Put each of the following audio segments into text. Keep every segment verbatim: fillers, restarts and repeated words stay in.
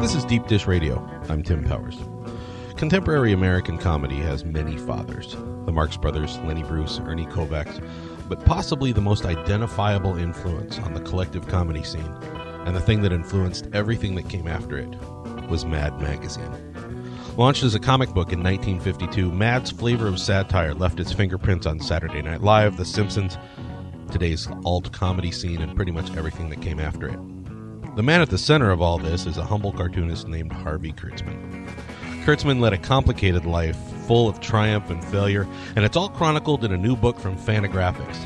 This is Deep Dish Radio. I'm Tim Powers. Contemporary American comedy has many fathers. The Marx Brothers, Lenny Bruce, Ernie Kovacs, but possibly the most identifiable influence on the collective comedy scene, and the thing that influenced everything that came after it, was Mad Magazine. Launched as a comic book in nineteen fifty-two, Mad's flavor of satire left its fingerprints on Saturday Night Live, The Simpsons, today's alt comedy scene, and pretty much everything that came after it. The man at the center of all this is a humble cartoonist named Harvey Kurtzman. Kurtzman led a complicated life full of triumph and failure, and it's all chronicled in a new book from Fantagraphics.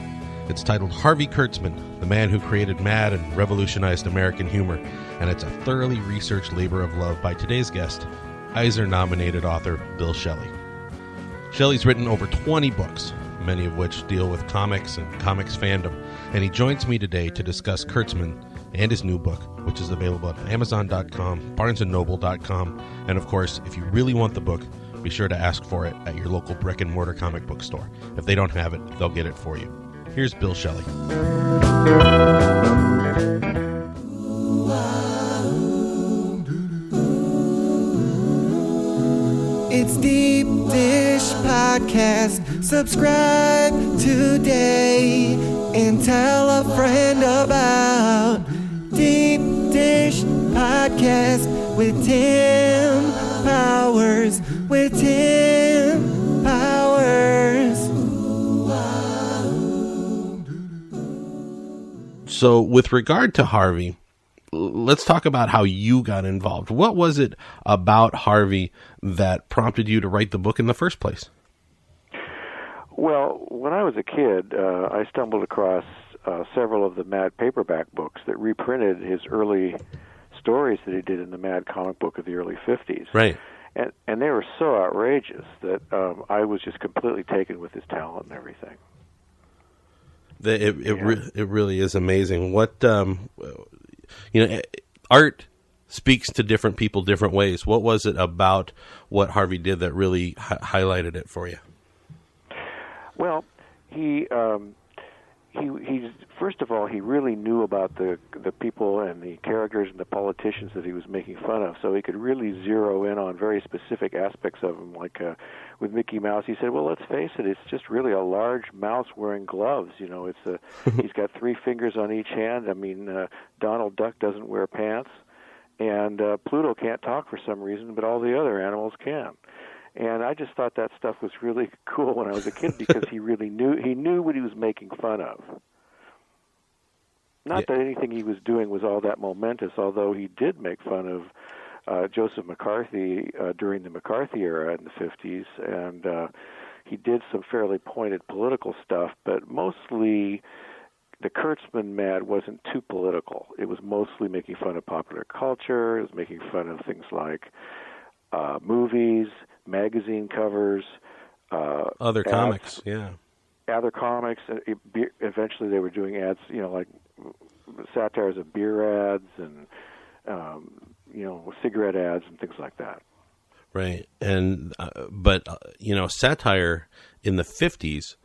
It's titled Harvey Kurtzman, The Man Who Created Mad and Revolutionized American Humor, and it's a thoroughly researched labor of love by today's guest, Eisner-nominated author Bill Shelley. Shelley's written over twenty books, many of which deal with comics and comics fandom, and he joins me today to discuss Kurtzman and his new book, which is available at Amazon dot com, Barnes and Noble dot com, and of course, if you really want the book, be sure to ask for it at your local brick and mortar comic book store. If they don't have it, they'll get it for you. Here's Bill Shelley. It's Deep Dish Podcast. Subscribe today and tell a friend about Deep Dish Podcast with Tim Powers. With Tim Powers. So, with regard to Harvey, let's talk about how you got involved. What was it about Harvey that prompted you to write the book in the first place? Well, when I was a kid, uh, I stumbled across uh, several of the Mad paperback books that reprinted his early stories that he did in the Mad comic book of the early fifties. Right. And, and they were so outrageous that um, I was just completely taken with his talent and everything. The, it it, yeah. re- it really is amazing. What... Um, You know, art speaks to different people different ways. What was it about what Harvey did that really hi- highlighted it for you? Well, he um, he he's first of all he really knew about the the people and the characters and the politicians that he was making fun of, so he could really zero in on very specific aspects of them. Like uh, with Mickey Mouse, he said, "Well, let's face it, it's just really a large mouse wearing gloves. You know, it's a he's got three fingers on each hand. I mean, uh, Donald Duck doesn't wear pants, and uh, Pluto can't talk for some reason, but all the other animals can." And I just thought that stuff was really cool when I was a kid because he really knew he knew what he was making fun of. Not yeah. that anything he was doing was all that momentous, although he did make fun of uh, Joseph McCarthy uh, during the McCarthy era in the fifties, and uh, he did some fairly pointed political stuff, but mostly the Kurtzman Mad wasn't too political. It was mostly making fun of popular culture. It was making fun of things like uh, movies, magazine covers, uh, other ads, comics, yeah, other comics. Eventually, they were doing ads, you know, like satires of beer ads and um, you know, cigarette ads and things like that. Right, and uh, but uh, you know, satire in the fifties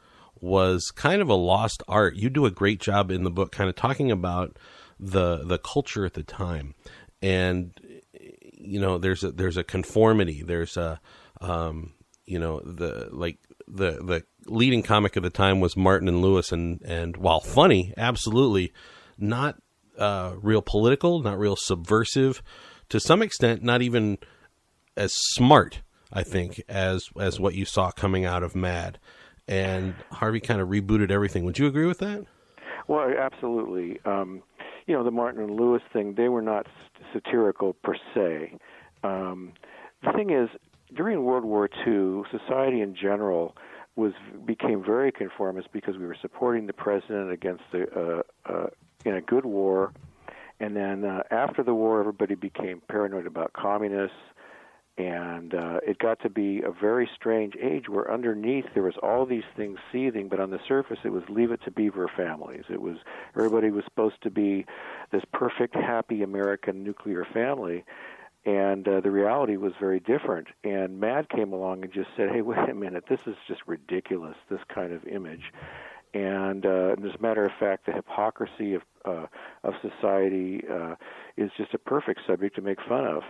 was kind of a lost art. You do a great job in the book, kind of talking about the the culture at the time, and you know, there's a, there's a conformity, there's a. Um, you know, the like the the leading comic of the time was Martin and Lewis, and and while funny, absolutely not uh, real political, not real subversive, to some extent, not even as smart, I think, as as what you saw coming out of Mad. And Harvey kind of rebooted everything. Would you agree with that? Well, absolutely. Um, you know, the Martin and Lewis thing, they were not satirical per se. Um, the thing is, during World War Two, society in general was became very conformist because we were supporting the president against the uh, uh, in a good war. And then uh, after the war, everybody became paranoid about communists. And uh, it got to be a very strange age where underneath there was all these things seething, but on the surface it was Leave It to Beaver families. It was everybody was supposed to be this perfect, happy American nuclear family, and uh, the reality was very different. And Mad came along and just said, hey, wait a minute, this is just ridiculous, this kind of image. And uh, as a matter of fact, the hypocrisy of, uh, of society uh, is just a perfect subject to make fun of.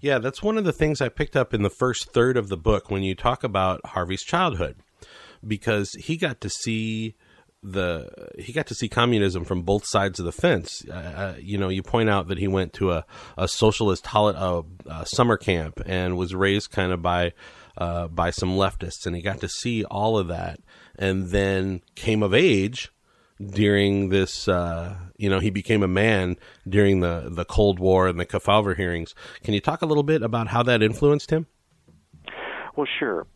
Yeah, that's one of the things I picked up in the first third of the book when you talk about Harvey's childhood, because he got to see the he got to see communism from both sides of the fence. Uh, you know, you point out that he went to a, a socialist hol- uh, uh, summer camp and was raised kind of by uh, by some leftists, and he got to see all of that, and then came of age during this, uh, you know, he became a man during the, the Cold War and the Kefauver hearings. Can you talk a little bit about how that influenced him? Well, sure.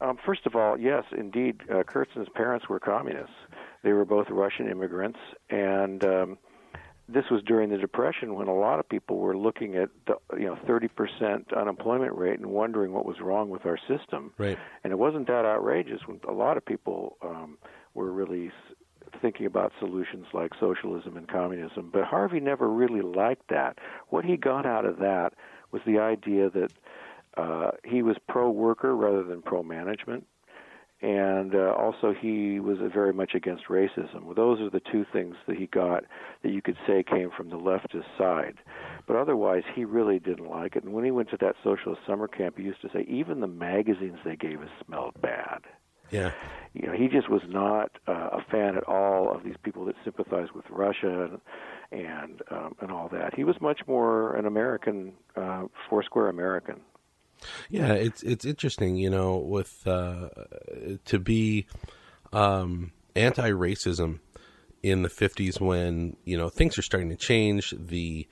Um, first of all, yes, indeed, uh, Kurtzman's parents were communists. They were both Russian immigrants, and um, this was during the Depression when a lot of people were looking at the, you know, thirty percent unemployment rate and wondering what was wrong with our system. Right. And it wasn't that outrageous when a lot of people um, were really thinking about solutions like socialism and communism. But Harvey never really liked that. What he got out of that was the idea that uh, he was pro-worker rather than pro-management, and uh, also he was very much against racism. Those are the two things that he got that you could say came from the leftist side. But otherwise, he really didn't like it. And when he went to that socialist summer camp, he used to say, even the magazines they gave us smelled bad. Yeah, you know, he just was not uh, a fan at all of these people that sympathize with Russia and and, um, and all that. He was much more an American, uh, foursquare American. Yeah, it's it's interesting, you know, with uh, to be um, anti-racism in the fifties when, you know, things are starting to change. The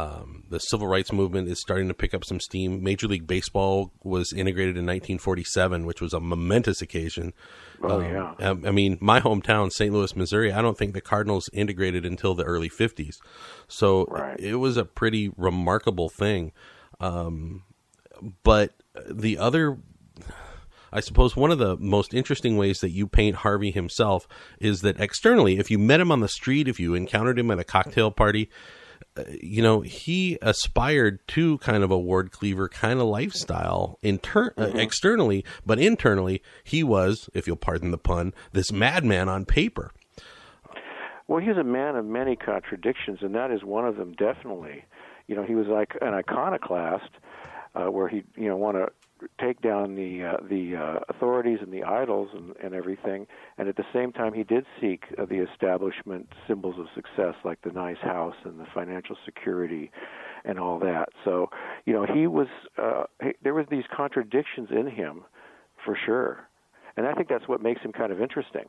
Um, the civil rights movement is starting to pick up some steam. Major League Baseball was integrated in nineteen forty-seven, which was a momentous occasion. Oh, yeah. Um, I, I mean, my hometown, Saint Louis, Missouri, I don't think the Cardinals integrated until the early fifties. So right. It was a pretty remarkable thing. Um, but the other, I suppose one of the most interesting ways that you paint Harvey himself is that externally, if you met him on the street, if you encountered him at a cocktail party, you know, he aspired to kind of a Ward Cleaver kind of lifestyle inter- mm-hmm. uh, externally, but internally he was, if you'll pardon the pun, this madman on paper. Well, he's a man of many contradictions, and that is one of them, definitely. You know, he was like an iconoclast uh, where he, you know, want to take down the uh, the uh, authorities and the idols and, and everything, and at the same time he did seek uh, the establishment symbols of success like the nice house and the financial security and all that. So, you know, he was uh, he, there was these contradictions in him for sure, and I think that's what makes him kind of interesting.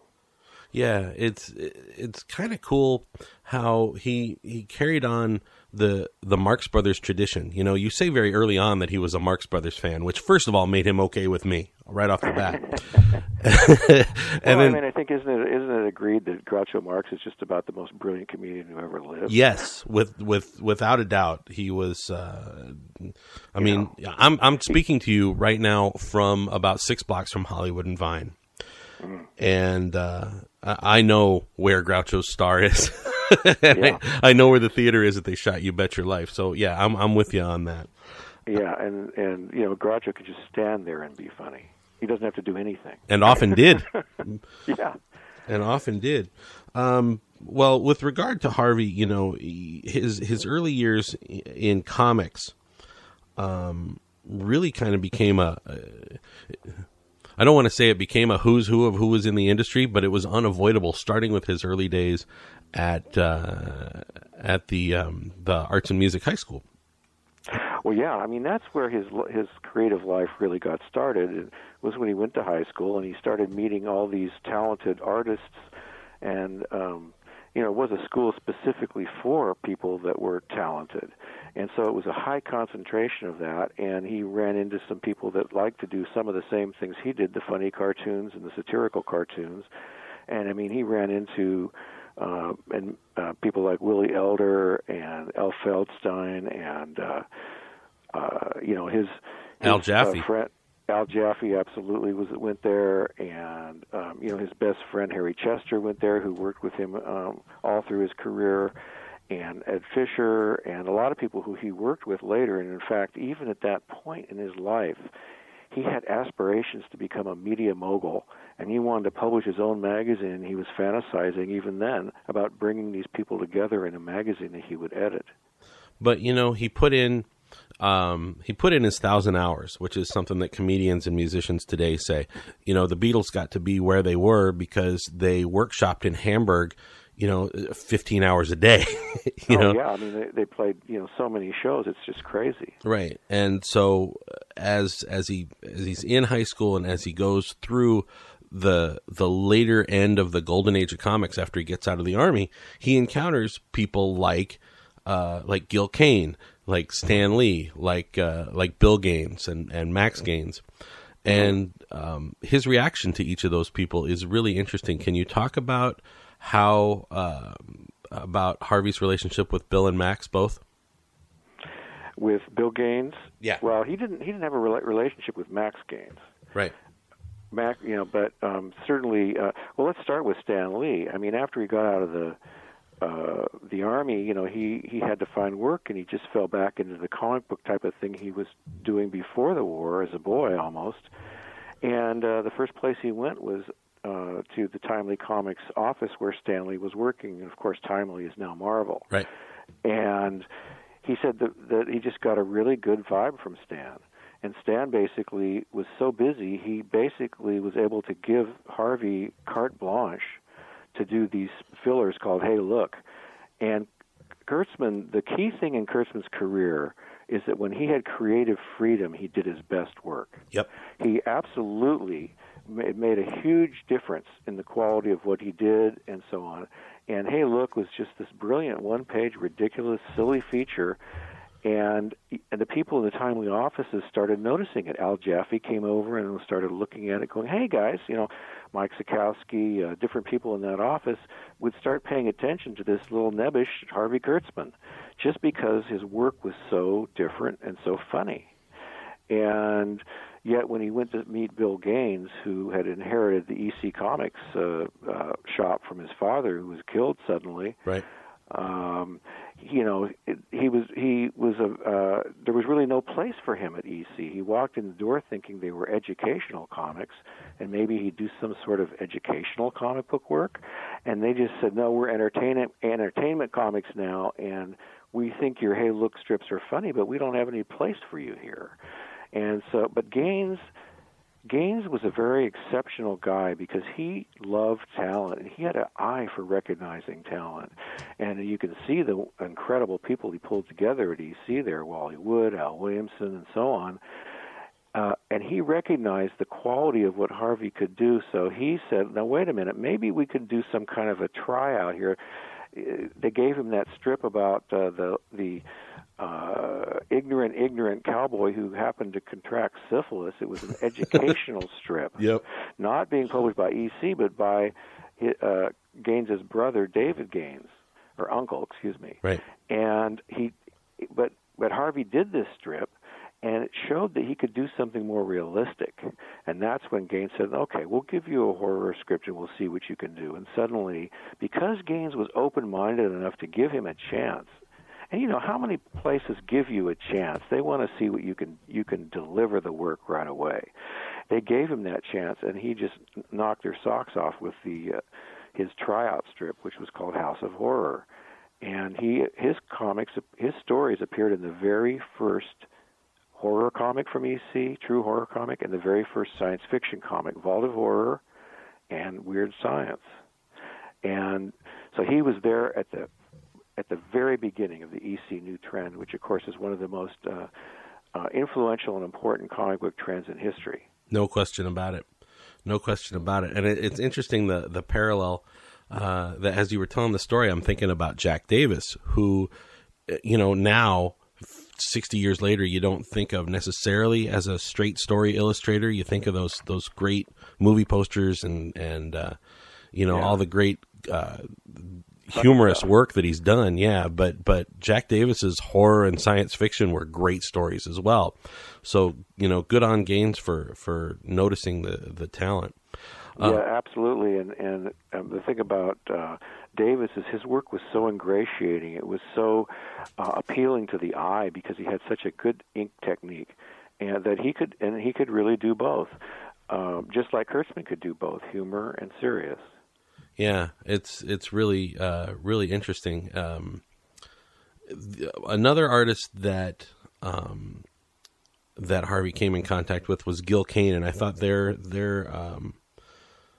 Yeah, it's it's kind of cool how he he carried on the the Marx Brothers tradition. You know, you say very early on that he was a Marx Brothers fan, which first of all made him okay with me right off the bat. and well, then, I mean, I think isn't it isn't it agreed that Groucho Marx is just about the most brilliant comedian who ever lived? Yes, with with without a doubt, he was. Uh, I you mean, know. I'm I'm speaking to you right now from about six blocks from Hollywood and Vine. And uh, I know where Groucho's star is. Yeah. I, I know where the theater is that they shot You Bet Your Life. So, yeah, I'm I'm with you on that. Yeah, and, and you know, Groucho could just stand there and be funny. He doesn't have to do anything. And often did. Yeah. And often did. Um, well, with regard to Harvey, you know, his, his early years in comics um, really kind of became a... Uh, I don't want to say it became a who's who of who was in the industry, but it was unavoidable, starting with his early days at uh, at the um, the Arts and Music High School. Well, yeah, I mean, that's where his his creative life really got started. It was when he went to high school and he started meeting all these talented artists, and um, you know, it was a school specifically for people that were talented. And so it was a high concentration of that, and he ran into some people that liked to do some of the same things he did, the funny cartoons and the satirical cartoons. And, I mean, he ran into uh, and uh, people like Willie Elder and Al Feldstein and, uh, uh, you know, his, his Al Jaffee. Uh, friend, Al Jaffee absolutely was went there, and, um, you know, his best friend Harry Chester went there, who worked with him um, all through his career. And Ed Fisher, and a lot of people who he worked with later. And in fact, even at that point in his life, he had aspirations to become a media mogul, and he wanted to publish his own magazine. He was fantasizing even then about bringing these people together in a magazine that he would edit. But, you know, he put in um, he put in his thousand hours, which is something that comedians and musicians today say. You know, the Beatles got to be where they were because they workshopped in Hamburg, you know, fifteen hours a day, you oh, know? Yeah, I mean, they, they played, you know, so many shows. It's just crazy. Right. And so as, as he, as he's in high school and as he goes through the, the later end of the golden age of comics, after he gets out of the army, he encounters people like, uh, like Gil Kane, like Stan Lee, like, uh, like Bill Gaines and, and Max Gaines. And, um, his reaction to each of those people is really interesting. Can you talk about, How uh, about Harvey's relationship with Bill and Max both? With Bill Gaines, yeah. Well, he didn't. He didn't have a re- relationship with Max Gaines, right? Max, you know, but um, certainly. Uh, well, let's start with Stan Lee. I mean, after he got out of the uh, the army, you know, he he had to find work, and he just fell back into the comic book type of thing he was doing before the war as a boy, almost. And uh, the first place he went was. Uh, to the Timely Comics office where Stan Lee was working, and of course Timely is now Marvel. Right. And he said that, that he just got a really good vibe from Stan, and Stan basically was so busy he basically was able to give Harvey carte blanche to do these fillers called Hey Look. And Kurtzman, the key thing in Kurtzman's career is that when he had creative freedom, he did his best work. Yep. He absolutely... It made a huge difference in the quality of what he did and so on. And Hey Look was just this brilliant one-page, ridiculous, silly feature. And, and the people in the Timely offices started noticing it. Al Jaffee came over and started looking at it going, hey, guys, you know, Mike Sikowski, uh, different people in that office would start paying attention to this little nebbish Harvey Kurtzman just because his work was so different and so funny. And... Yet when he went to meet Bill Gaines, who had inherited the E C Comics uh, uh, shop from his father, who was killed suddenly, right? Um, you know, it, he was he was a uh, there was really no place for him at E C. He walked in the door thinking they were educational comics, and maybe he'd do some sort of educational comic book work, and they just said, no, we're entertainment entertainment comics now, and we think your Hey Look strips are funny, but we don't have any place for you here. And so, but Gaines, Gaines was a very exceptional guy because he loved talent and he had an eye for recognizing talent. And you can see the incredible people he pulled together at E C there, Wally Wood, Al Williamson, and so on. Uh, and he recognized the quality of what Harvey could do. So he said, now, wait a minute, maybe we could do some kind of a tryout here. They gave him that strip about uh, the the uh, ignorant, ignorant cowboy who happened to contract syphilis. It was an educational strip, yep. Not being published by E C, but by uh, Gaines's brother, David Gaines, or uncle, excuse me. Right. And he, but but Harvey did this strip, and it showed that he could do something more realistic. And that's when Gaines said, okay, we'll give you a horror script and we'll see what you can do. And suddenly, because Gaines was open-minded enough to give him a chance, and you know, how many places give you a chance? They want to see what you can you can deliver the work right away. They gave him that chance, and he just knocked their socks off with the uh, his tryout strip, which was called House of Horror. And he his comics, his stories appeared in the very first horror comic from E C, True Horror Comic, and the very first science fiction comic, Vault of Horror and Weird Science. And so he was there at the at the very beginning of the E C New Trend, which, of course, is one of the most uh, uh, influential and important comic book trends in history. No question about it. No question about it. And it, it's interesting, the, the parallel uh, that as you were telling the story, I'm thinking about Jack Davis, who, you know, now sixty years later, you don't think of necessarily as a straight story illustrator. You think of those those great movie posters and, and uh, you know, yeah. all the great uh, humorous work that he's done. Yeah, but but Jack Davis's horror and science fiction were great stories as well. So, you know, good on Gaines for, for noticing the, the talent. Uh, yeah, absolutely. And, and um, the thing about uh, Davis is his work was so ingratiating. It was so uh, appealing to the eye because he had such a good ink technique, and that he could and he could really do both, um, just like Kurtzman could do both humor and serious. Yeah, it's it's really uh, really interesting. Um, th- another artist that. Um, that Harvey came in contact with was Gil Kane. And I thought their, their, um,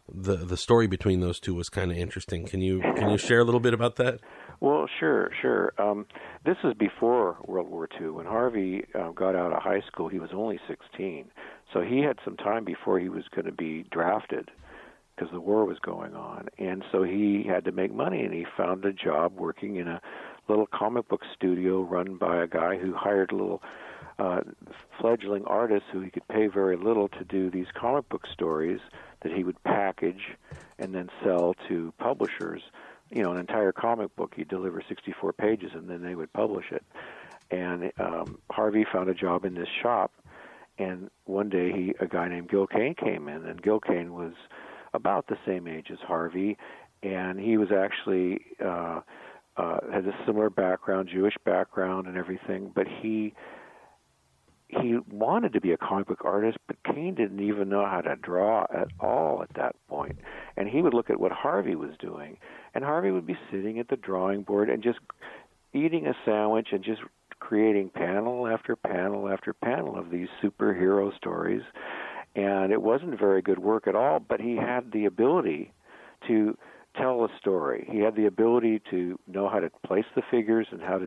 the, the story between those two was kind of interesting. Can you, can you share a little bit about that? Well, sure, sure. Um, this was before World War Two. When Harvey uh, got out of high school, he was only sixteen. So he had some time before he was going to be drafted because the war was going on. And so he had to make money, and he found a job working in a little comic book studio run by a guy who hired little, Uh, fledgling artists who he could pay very little to do these comic book stories that he would package and then sell to publishers. You know, an entire comic book, he'd deliver sixty-four pages, and then they would publish it. And um, Harvey found a job in this shop, and one day he, a guy named Gil Kane came in, and Gil Kane was about the same age as Harvey, and he was actually uh, uh, had a similar background, Jewish background and everything, but he... He wanted to be a comic book artist, but Kane didn't even know how to draw at all at that point. And he would look at what Harvey was doing, and Harvey would be sitting at the drawing board and just eating a sandwich and just creating panel after panel after panel of these superhero stories. And it wasn't very good work at all, but he had the ability to tell a story. He had the ability to know how to place the figures and how to...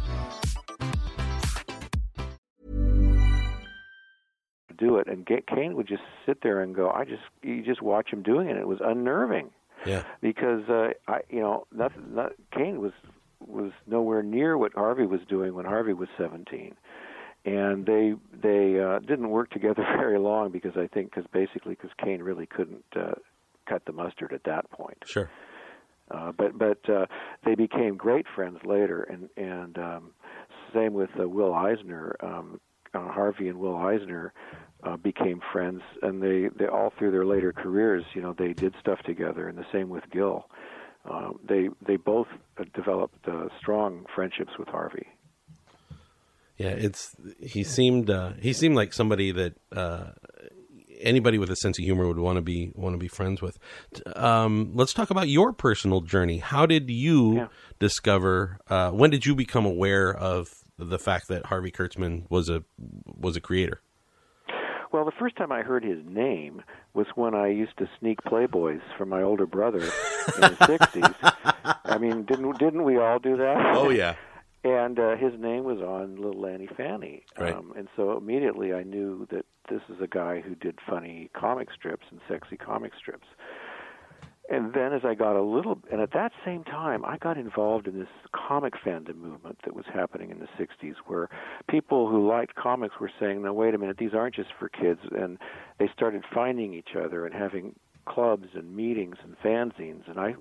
Do it, and Kane would just sit there and go. I just you just watch him doing it. It was unnerving, yeah. Because uh, I, you know, nothing. Not, Kane was was nowhere near what Harvey was doing when Harvey was seventeen, and they they uh, didn't work together very long because I think because basically because Kane really couldn't uh, cut the mustard at that point. Sure, uh, but but uh, they became great friends later, and and um, same with uh, Will Eisner. Um, uh, Harvey and Will Eisner. Uh, became friends, and they, they all through their later careers, you know, they did stuff together, and the same with Gil. Uh, they they both developed uh, strong friendships with Harvey. Yeah, it's he seemed uh, he seemed like somebody that uh, anybody with a sense of humor would want to be want to be friends with. Um, let's talk about your personal journey. How did you yeah. discover? Uh, when did you become aware of the fact that Harvey Kurtzman was a was a creator? Well, the first time I heard his name was when I used to sneak Playboys from my older brother in the sixties. I mean, didn't didn't we all do that? Oh, yeah. And uh, his name was on Little Annie Fanny. Right. Um, and so immediately I knew that this is a guy who did funny comic strips and sexy comic strips. And then as I got a little, and at that same time, I got involved in this comic fandom movement that was happening in the sixties, where people who liked comics were saying, no, wait a minute, these aren't just for kids. And they started finding each other and having clubs and meetings and fanzines. And I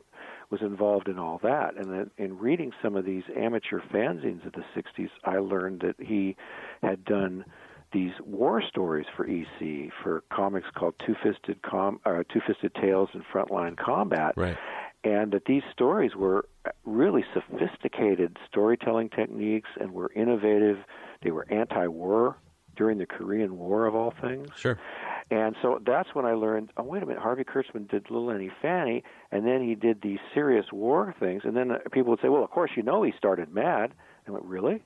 was involved in all that. And then in reading some of these amateur fanzines of the sixties, I learned that he had done these war stories for E C, for comics called Two-Fisted Com- or Two-Fisted Tales and Frontline Combat, right. And that these stories were really sophisticated storytelling techniques and were innovative. They were anti-war during the Korean War, of all things. Sure. And so that's when I learned, oh, wait a minute, Harvey Kurtzman did Little Annie Fanny, and then he did these serious war things. And then people would say, well, of course, you know he started Mad. I went, really?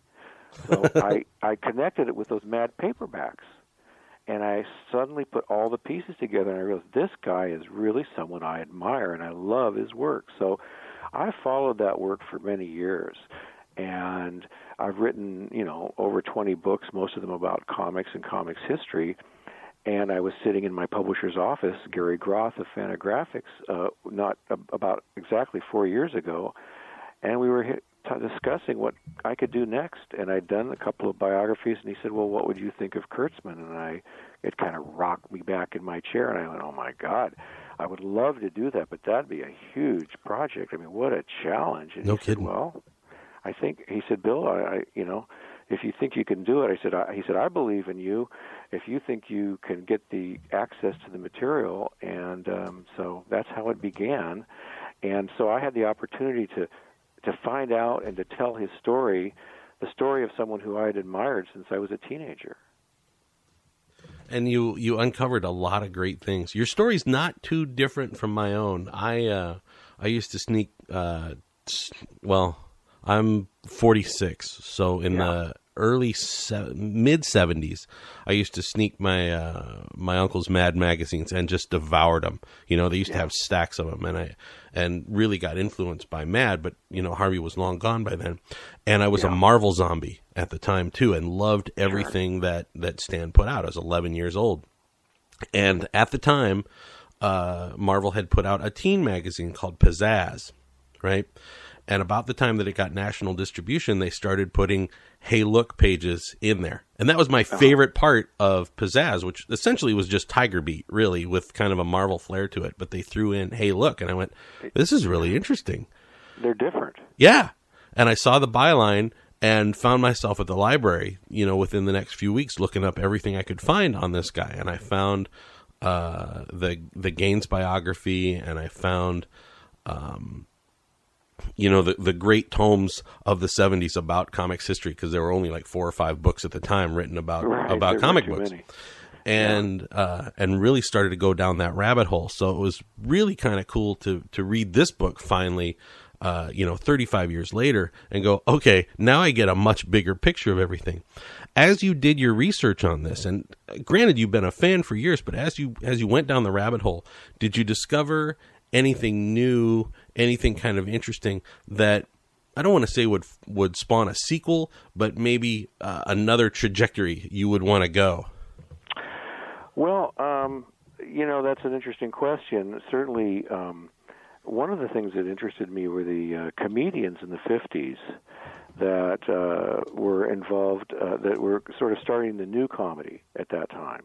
So I, I connected it with those Mad paperbacks, and I suddenly put all the pieces together, and I realized this guy is really someone I admire, and I love his work. So I followed that work for many years, and I've written, you know, over twenty books, most of them about comics and comics history. And I was sitting in my publisher's office, Gary Groth of Fantagraphics, uh, not uh, about exactly four years ago, and we were hit, discussing what I could do next, and I'd done a couple of biographies, and he said, well, what would you think of Kurtzman? And I, it kind of rocked me back in my chair, and I went, oh my God, I would love to do that, but that'd be a huge project. I mean, what a challenge. And no he kidding. Said, well, I think, he said, Bill, I, I you know, if you think you can do it, I said, I, he said, I believe in you. If you think you can get the access to the material, and um, so that's how it began. And so I had the opportunity to to find out and to tell his story, the story of someone who I had admired since I was a teenager. And you, you uncovered a lot of great things. Your story's not too different from my own. I uh, I used to sneak, uh, well, I'm forty-six, so in yeah. the early, se- mid-seventies, I used to sneak my uh, my uncle's Mad magazines and just devoured them. You know, they used yeah. to have stacks of them, and I and really got influenced by Mad, but, you know, Harvey was long gone by then. And I was yeah. a Marvel zombie at the time, too, and loved everything sure. that, that Stan put out. I was eleven years old. And at the time, uh, Marvel had put out a teen magazine called Pizzazz, right? And about the time that it got national distribution, they started putting Hey Look pages in there. And that was my favorite part of Pizzazz, which essentially was just Tiger Beat, really, with kind of a Marvel flair to it. But they threw in Hey Look, and I went, this is really interesting. They're different. Yeah. And I saw the byline and found myself at the library, you know, within the next few weeks looking up everything I could find on this guy. And I found uh, the, the Gaines biography, and I found... Um, you know, the, the great tomes of the seventies about comics history, because there were only like four or five books at the time written about right, about comic books. Many. And yeah. uh, and really started to go down that rabbit hole. So it was really kind of cool to to read this book finally, uh, you know, thirty-five years later and go, okay, now I get a much bigger picture of everything. As you did your research on this, and granted you've been a fan for years, but as you as you went down the rabbit hole, did you discover anything new, anything kind of interesting that I don't want to say would would spawn a sequel, but maybe uh, another trajectory you would want to go? Well, um, you know, that's an interesting question. Certainly, um, one of the things that interested me were the uh, comedians in the fifties that uh, were involved, uh, that were sort of starting the new comedy at that time.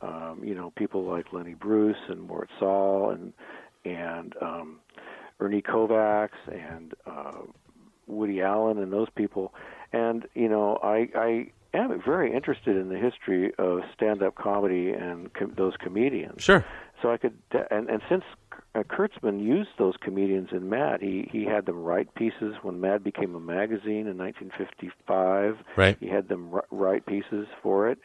Um, you know, people like Lenny Bruce and Mort Saul and and um, Ernie Kovacs and uh, Woody Allen and those people. And, you know, I, I am very interested in the history of stand-up comedy and com- those comedians. Sure. So I could, and, and since Kurtzman used those comedians in Mad, he, he had them write pieces when Mad became a magazine in nineteen fifty-five. Right. He had them write pieces for it.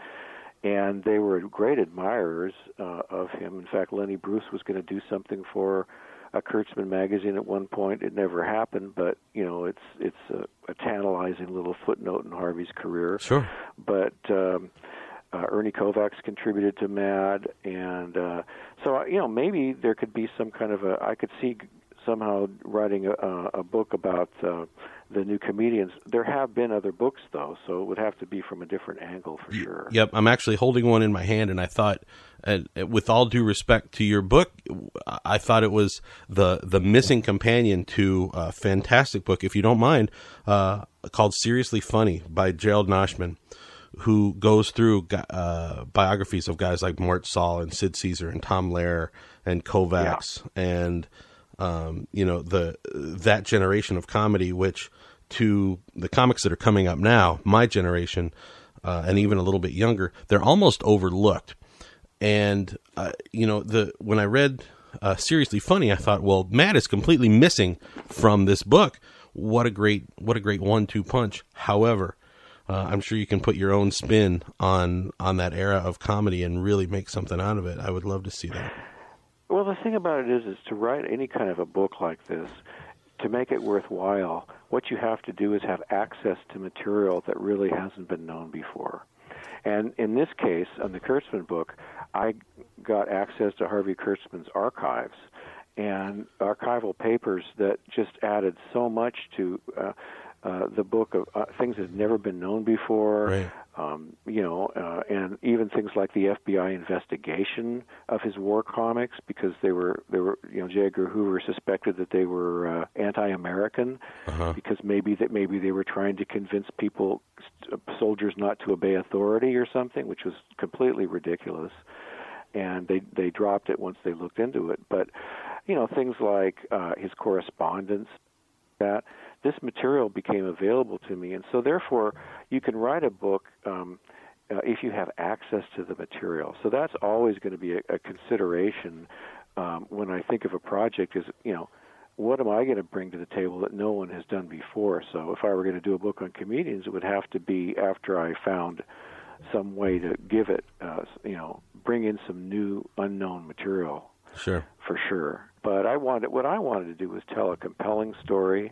And they were great admirers uh, of him. In fact, Lenny Bruce was going to do something for a Kurtzman magazine at one point. It never happened, but, you know, it's it's a, a tantalizing little footnote in Harvey's career. Sure. But um, uh, Ernie Kovacs contributed to Mad. And uh, so, you know, maybe there could be some kind of a – I could see somehow writing a, a book about uh, the new comedians. There have been other books, though, so it would have to be from a different angle for sure. Yep, I'm actually holding one in my hand, and I thought, uh, with all due respect to your book, I thought it was the, the missing companion to a fantastic book, if you don't mind, uh, called Seriously Funny by Gerald Nachman, who goes through uh, biographies of guys like Mort Saul and Sid Caesar and Tom Lehrer and Kovacs yeah. and um, you know the that generation of comedy, which to the comics that are coming up now, my generation uh, and even a little bit younger, they're almost overlooked. And uh, you know the when I read uh, Seriously Funny, I thought, well, Matt is completely missing from this book. What a great what a great one-two punch. However, Uh, I'm sure you can put your own spin on, on that era of comedy and really make something out of it. I would love to see that. Well, the thing about it is, is to write any kind of a book like this, to make it worthwhile, what you have to do is have access to material that really hasn't been known before. And in this case, on the Kurtzman book, I got access to Harvey Kurtzman's archives and archival papers that just added so much to... Uh, Uh, the book of uh, things that have never been known before, right. um, you know, uh, and even things like the F B I investigation of his war comics, because they were, they were, you know, J. Edgar Hoover suspected that they were uh, anti-American, uh-huh. because maybe that maybe they were trying to convince people, uh, soldiers, not to obey authority or something, which was completely ridiculous, and they they dropped it once they looked into it. But you know, things like uh, his correspondence, that. This material became available to me, and so therefore you can write a book um, uh, if you have access to the material. So that's always going to be a, a consideration um, when I think of a project is, you know, what am I going to bring to the table that no one has done before? So if I were going to do a book on comedians, it would have to be after I found some way to give it, uh, you know, bring in some new unknown material. Sure. For sure. But I wanted, what I wanted to do was tell a compelling story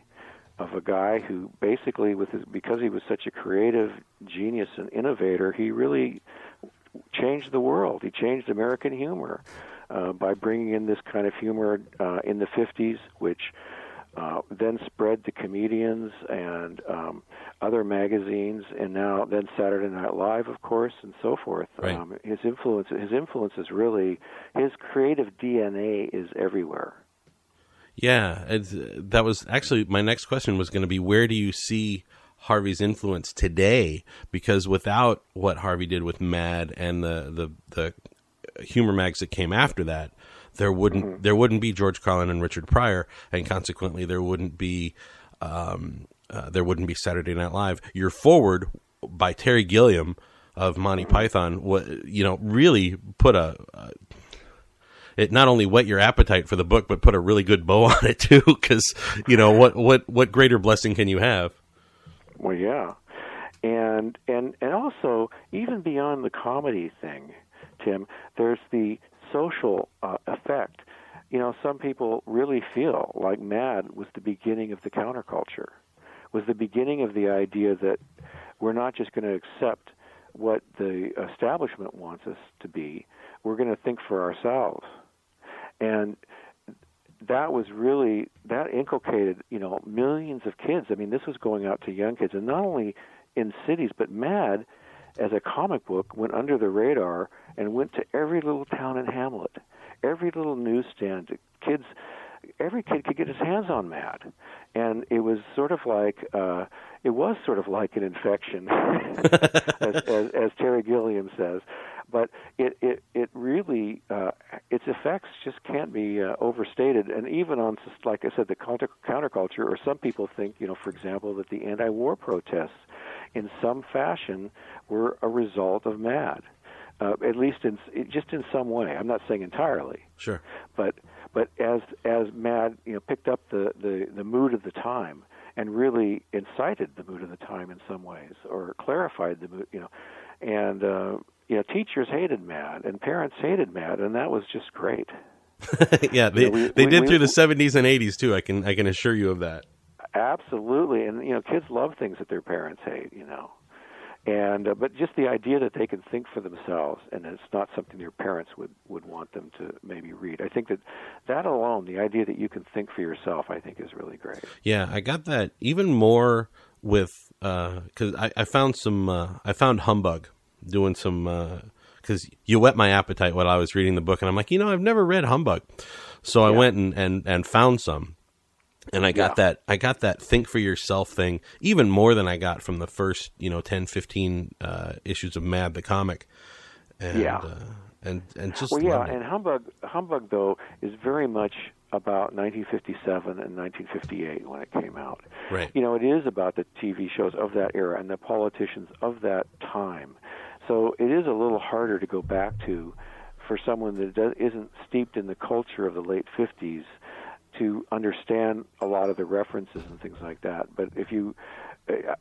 of a guy who basically, with his, because he was such a creative genius and innovator, he really changed the world. He changed American humor uh, by bringing in this kind of humor uh, in the fifties, which uh, then spread to comedians and um, other magazines, and now then Saturday Night Live, of course, and so forth. Right. Um, his influence, his influence is really, his creative D N A is everywhere. Yeah, it's, that was actually my next question was going to be, where do you see Harvey's influence today? Because without what Harvey did with Mad and the the, the humor mags that came after that, there wouldn't mm-hmm. there wouldn't be George Carlin and Richard Pryor, and consequently there wouldn't be um, uh, there wouldn't be Saturday Night Live. Your forward by Terry Gilliam of Monty Python, you know, really put a. a It not only whet your appetite for the book, but put a really good bow on it, too, because, you know, what, what, what greater blessing can you have? Well, yeah. And, and and also, even beyond the comedy thing, Tim, there's the social uh, effect. You know, some people really feel like Mad was the beginning of the counterculture, was the beginning of the idea that we're not just going to accept what the establishment wants us to be. We're going to think for ourselves. And that was really, that inculcated, you know, millions of kids. I mean, this was going out to young kids, and not only in cities, but Mad, as a comic book, went under the radar and went to every little town and hamlet, every little newsstand. Kids, every kid could get his hands on Mad. And it was sort of like, uh, it was sort of like an infection, as, as, as Terry Gilliam says. But it, it, it really, uh, its effects just can't be uh, overstated. And even on, like I said, the counter, counterculture, or some people think, you know, for example, that the anti-war protests in some fashion were a result of Mad, uh, at least in just in some way. I'm not saying entirely. Sure. But but as as Mad, you know, picked up the, the, the mood of the time and really incited the mood of the time in some ways, or clarified the mood, you know, and... Uh, You know, teachers hated Mad, and parents hated Mad, and that was just great. yeah, they, you know, we, they we, did we, through we, the seventies and eighties, too. I can I can assure you of that. Absolutely. And, you know, kids love things that their parents hate, you know. And uh, but just the idea that they can think for themselves, and it's not something their parents would, would want them to maybe read. I think that that alone, the idea that you can think for yourself, I think is really great. Yeah, I got that even more with uh, because I, I found some uh, I found Humbug doing some uh, because you whet my appetite while I was reading the book, and I'm like, you know, I've never read Humbug, so yeah. I went and, and, and found some. And I got yeah. that, I got that think for yourself thing even more than I got from the first, you know, ten, fifteen uh, issues of Mad, the comic. And, yeah. Uh, and, and just, well, yeah. And Humbug, Humbug though is very much about nineteen fifty-seven and nineteen fifty-eight when it came out. Right. You know, it is about the T V shows of that era and the politicians of that time. So it is a little harder to go back to for someone that does, isn't steeped in the culture of the late fifties to understand a lot of the references and things like that. But if you,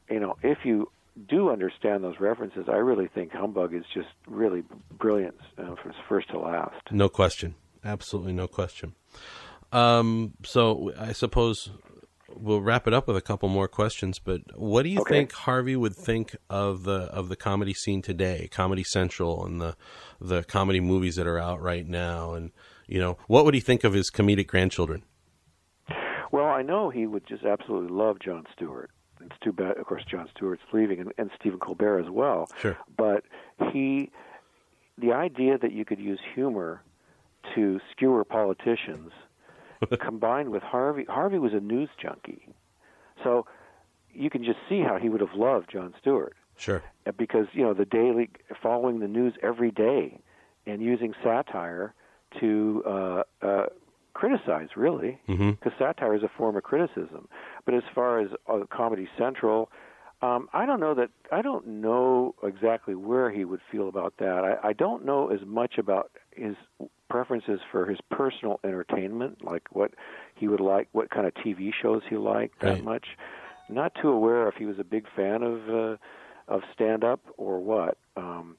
you know, if you do understand those references, I really think Humbug is just really brilliant uh, from first to last. No question. Absolutely no question. Um, so I suppose we'll wrap it up with a couple more questions, but what do you okay. think Harvey would think of the, of the comedy scene today, Comedy Central and the, the comedy movies that are out right now? And, you know, what would he think of his comedic grandchildren? Well, I know he would just absolutely love Jon Stewart. It's too bad, of course, Jon Stewart's leaving, and, and Stephen Colbert as well. Sure. But he, the idea that you could use humor to skewer politicians combined with Harvey. Harvey was a news junkie. So you can just see how he would have loved Jon Stewart. Sure. Because, you know, the daily, following the news every day and using satire to... Uh, uh, criticize, really, because mm-hmm. satire is a form of criticism. But as far as uh, Comedy Central, um, I don't know that I don't know exactly where he would feel about that. I, I don't know as much about his preferences for his personal entertainment, like what he would like, what kind of T V shows he liked that right. much. Not too aware if he was a big fan of uh, of stand-up or what. Um,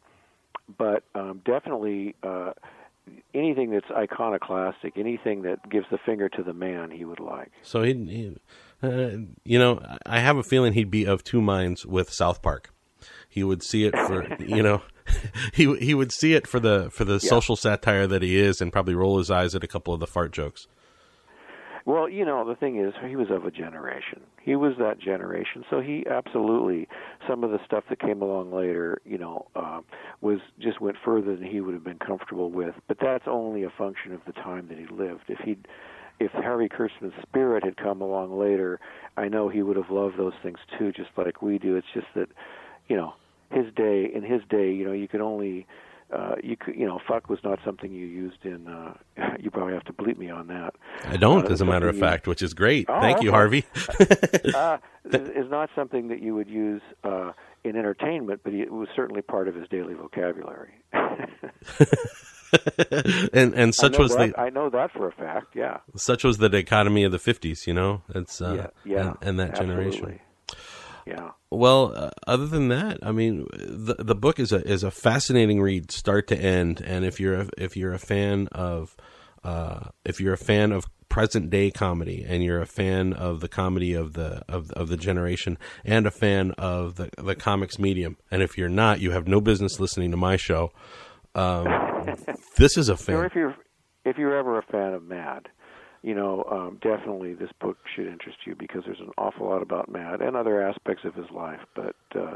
but um, definitely. Uh, Anything that's iconoclastic, anything that gives the finger to the man, he would like. So he, he uh, you know, I have a feeling he'd be of two minds with South Park. He would see it for, you know, he he would see it for the for the yeah. social satire that he is, and probably roll his eyes at a couple of the fart jokes. Well, you know, the thing is, he was of a generation. He was that generation. So he absolutely, some of the stuff that came along later, you know, uh, was just went further than he would have been comfortable with. But that's only a function of the time that he lived. If he'd, if Harvey Kurtzman's spirit had come along later, I know he would have loved those things too, just like we do. It's just that, you know, his day, in his day, you know, you could only... Uh, you could, you know, fuck was not something you used in, uh, you probably have to bleep me on that. I don't, uh, as a matter of fact, which is great. Oh, Thank okay. you, Harvey. uh, it's not something that you would use uh, in entertainment, but it was certainly part of his daily vocabulary. and and such was that, the... I know that for a fact, yeah. Such was the dichotomy of the fifties, you know? It's, uh, yeah, yeah, and, and that absolutely. Generation. Yeah. Well, uh, other than that, I mean, the the book is a is a fascinating read, start to end. And if you're a, if you're a fan of uh, if you're a fan of present day comedy, and you're a fan of the comedy of the of of the generation, and a fan of the the comics medium, and if you're not, you have no business listening to my show. Um, this is a fan. Or if you're if you're ever a fan of Mad. You know, um, definitely this book should interest you because there's an awful lot about Mad and other aspects of his life. But uh,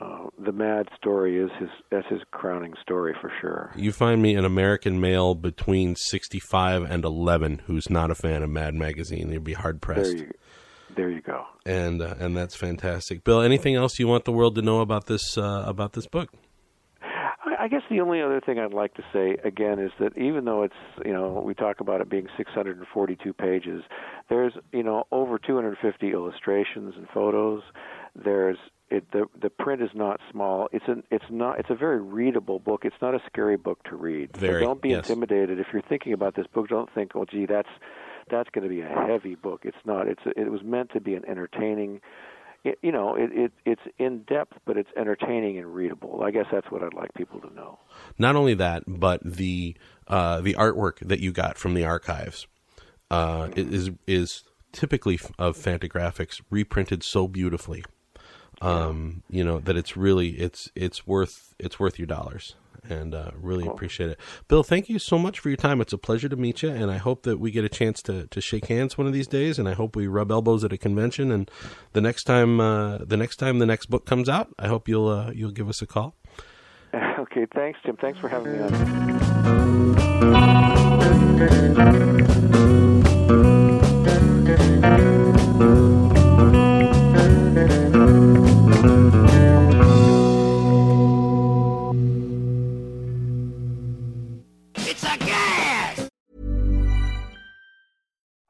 uh, the Mad story is his that's his crowning story for sure. You find me an American male between sixty-five and eleven who's not a fan of Mad Magazine. You'd be hard pressed. There you, there you go. And uh, and that's fantastic, Bill. Anything else you want the world to know about this uh, about this book? I guess the only other thing I'd like to say, again, is that even though it's, you know, we talk about it being six hundred forty-two pages, there's, you know, over two hundred fifty illustrations and photos. There's, it, the the print is not small. It's an, it's not, it's a very readable book. It's not a scary book to read. Very, so don't be yes. intimidated. If you're thinking about this book, don't think, oh, gee, that's, that's going to be a heavy book. It's not. It's, it was meant to be an entertaining It, you know, it, it it's in-depth, but it's entertaining and readable. I guess that's what I'd like people to know. Not only that, but the uh, the artwork that you got from the archives uh, mm-hmm. is is typically of Fantagraphics reprinted so beautifully. um, you know, that it's really, it's, it's worth, it's worth your dollars, and uh, really cool. appreciate it. Bill, thank you so much for your time. It's a pleasure to meet you. And I hope that we get a chance to, to shake hands one of these days. And I hope we rub elbows at a convention. And the next time, uh, the next time the next book comes out, I hope you'll, uh, you'll give us a call. Okay. Thanks, Tim. Thanks for having me on.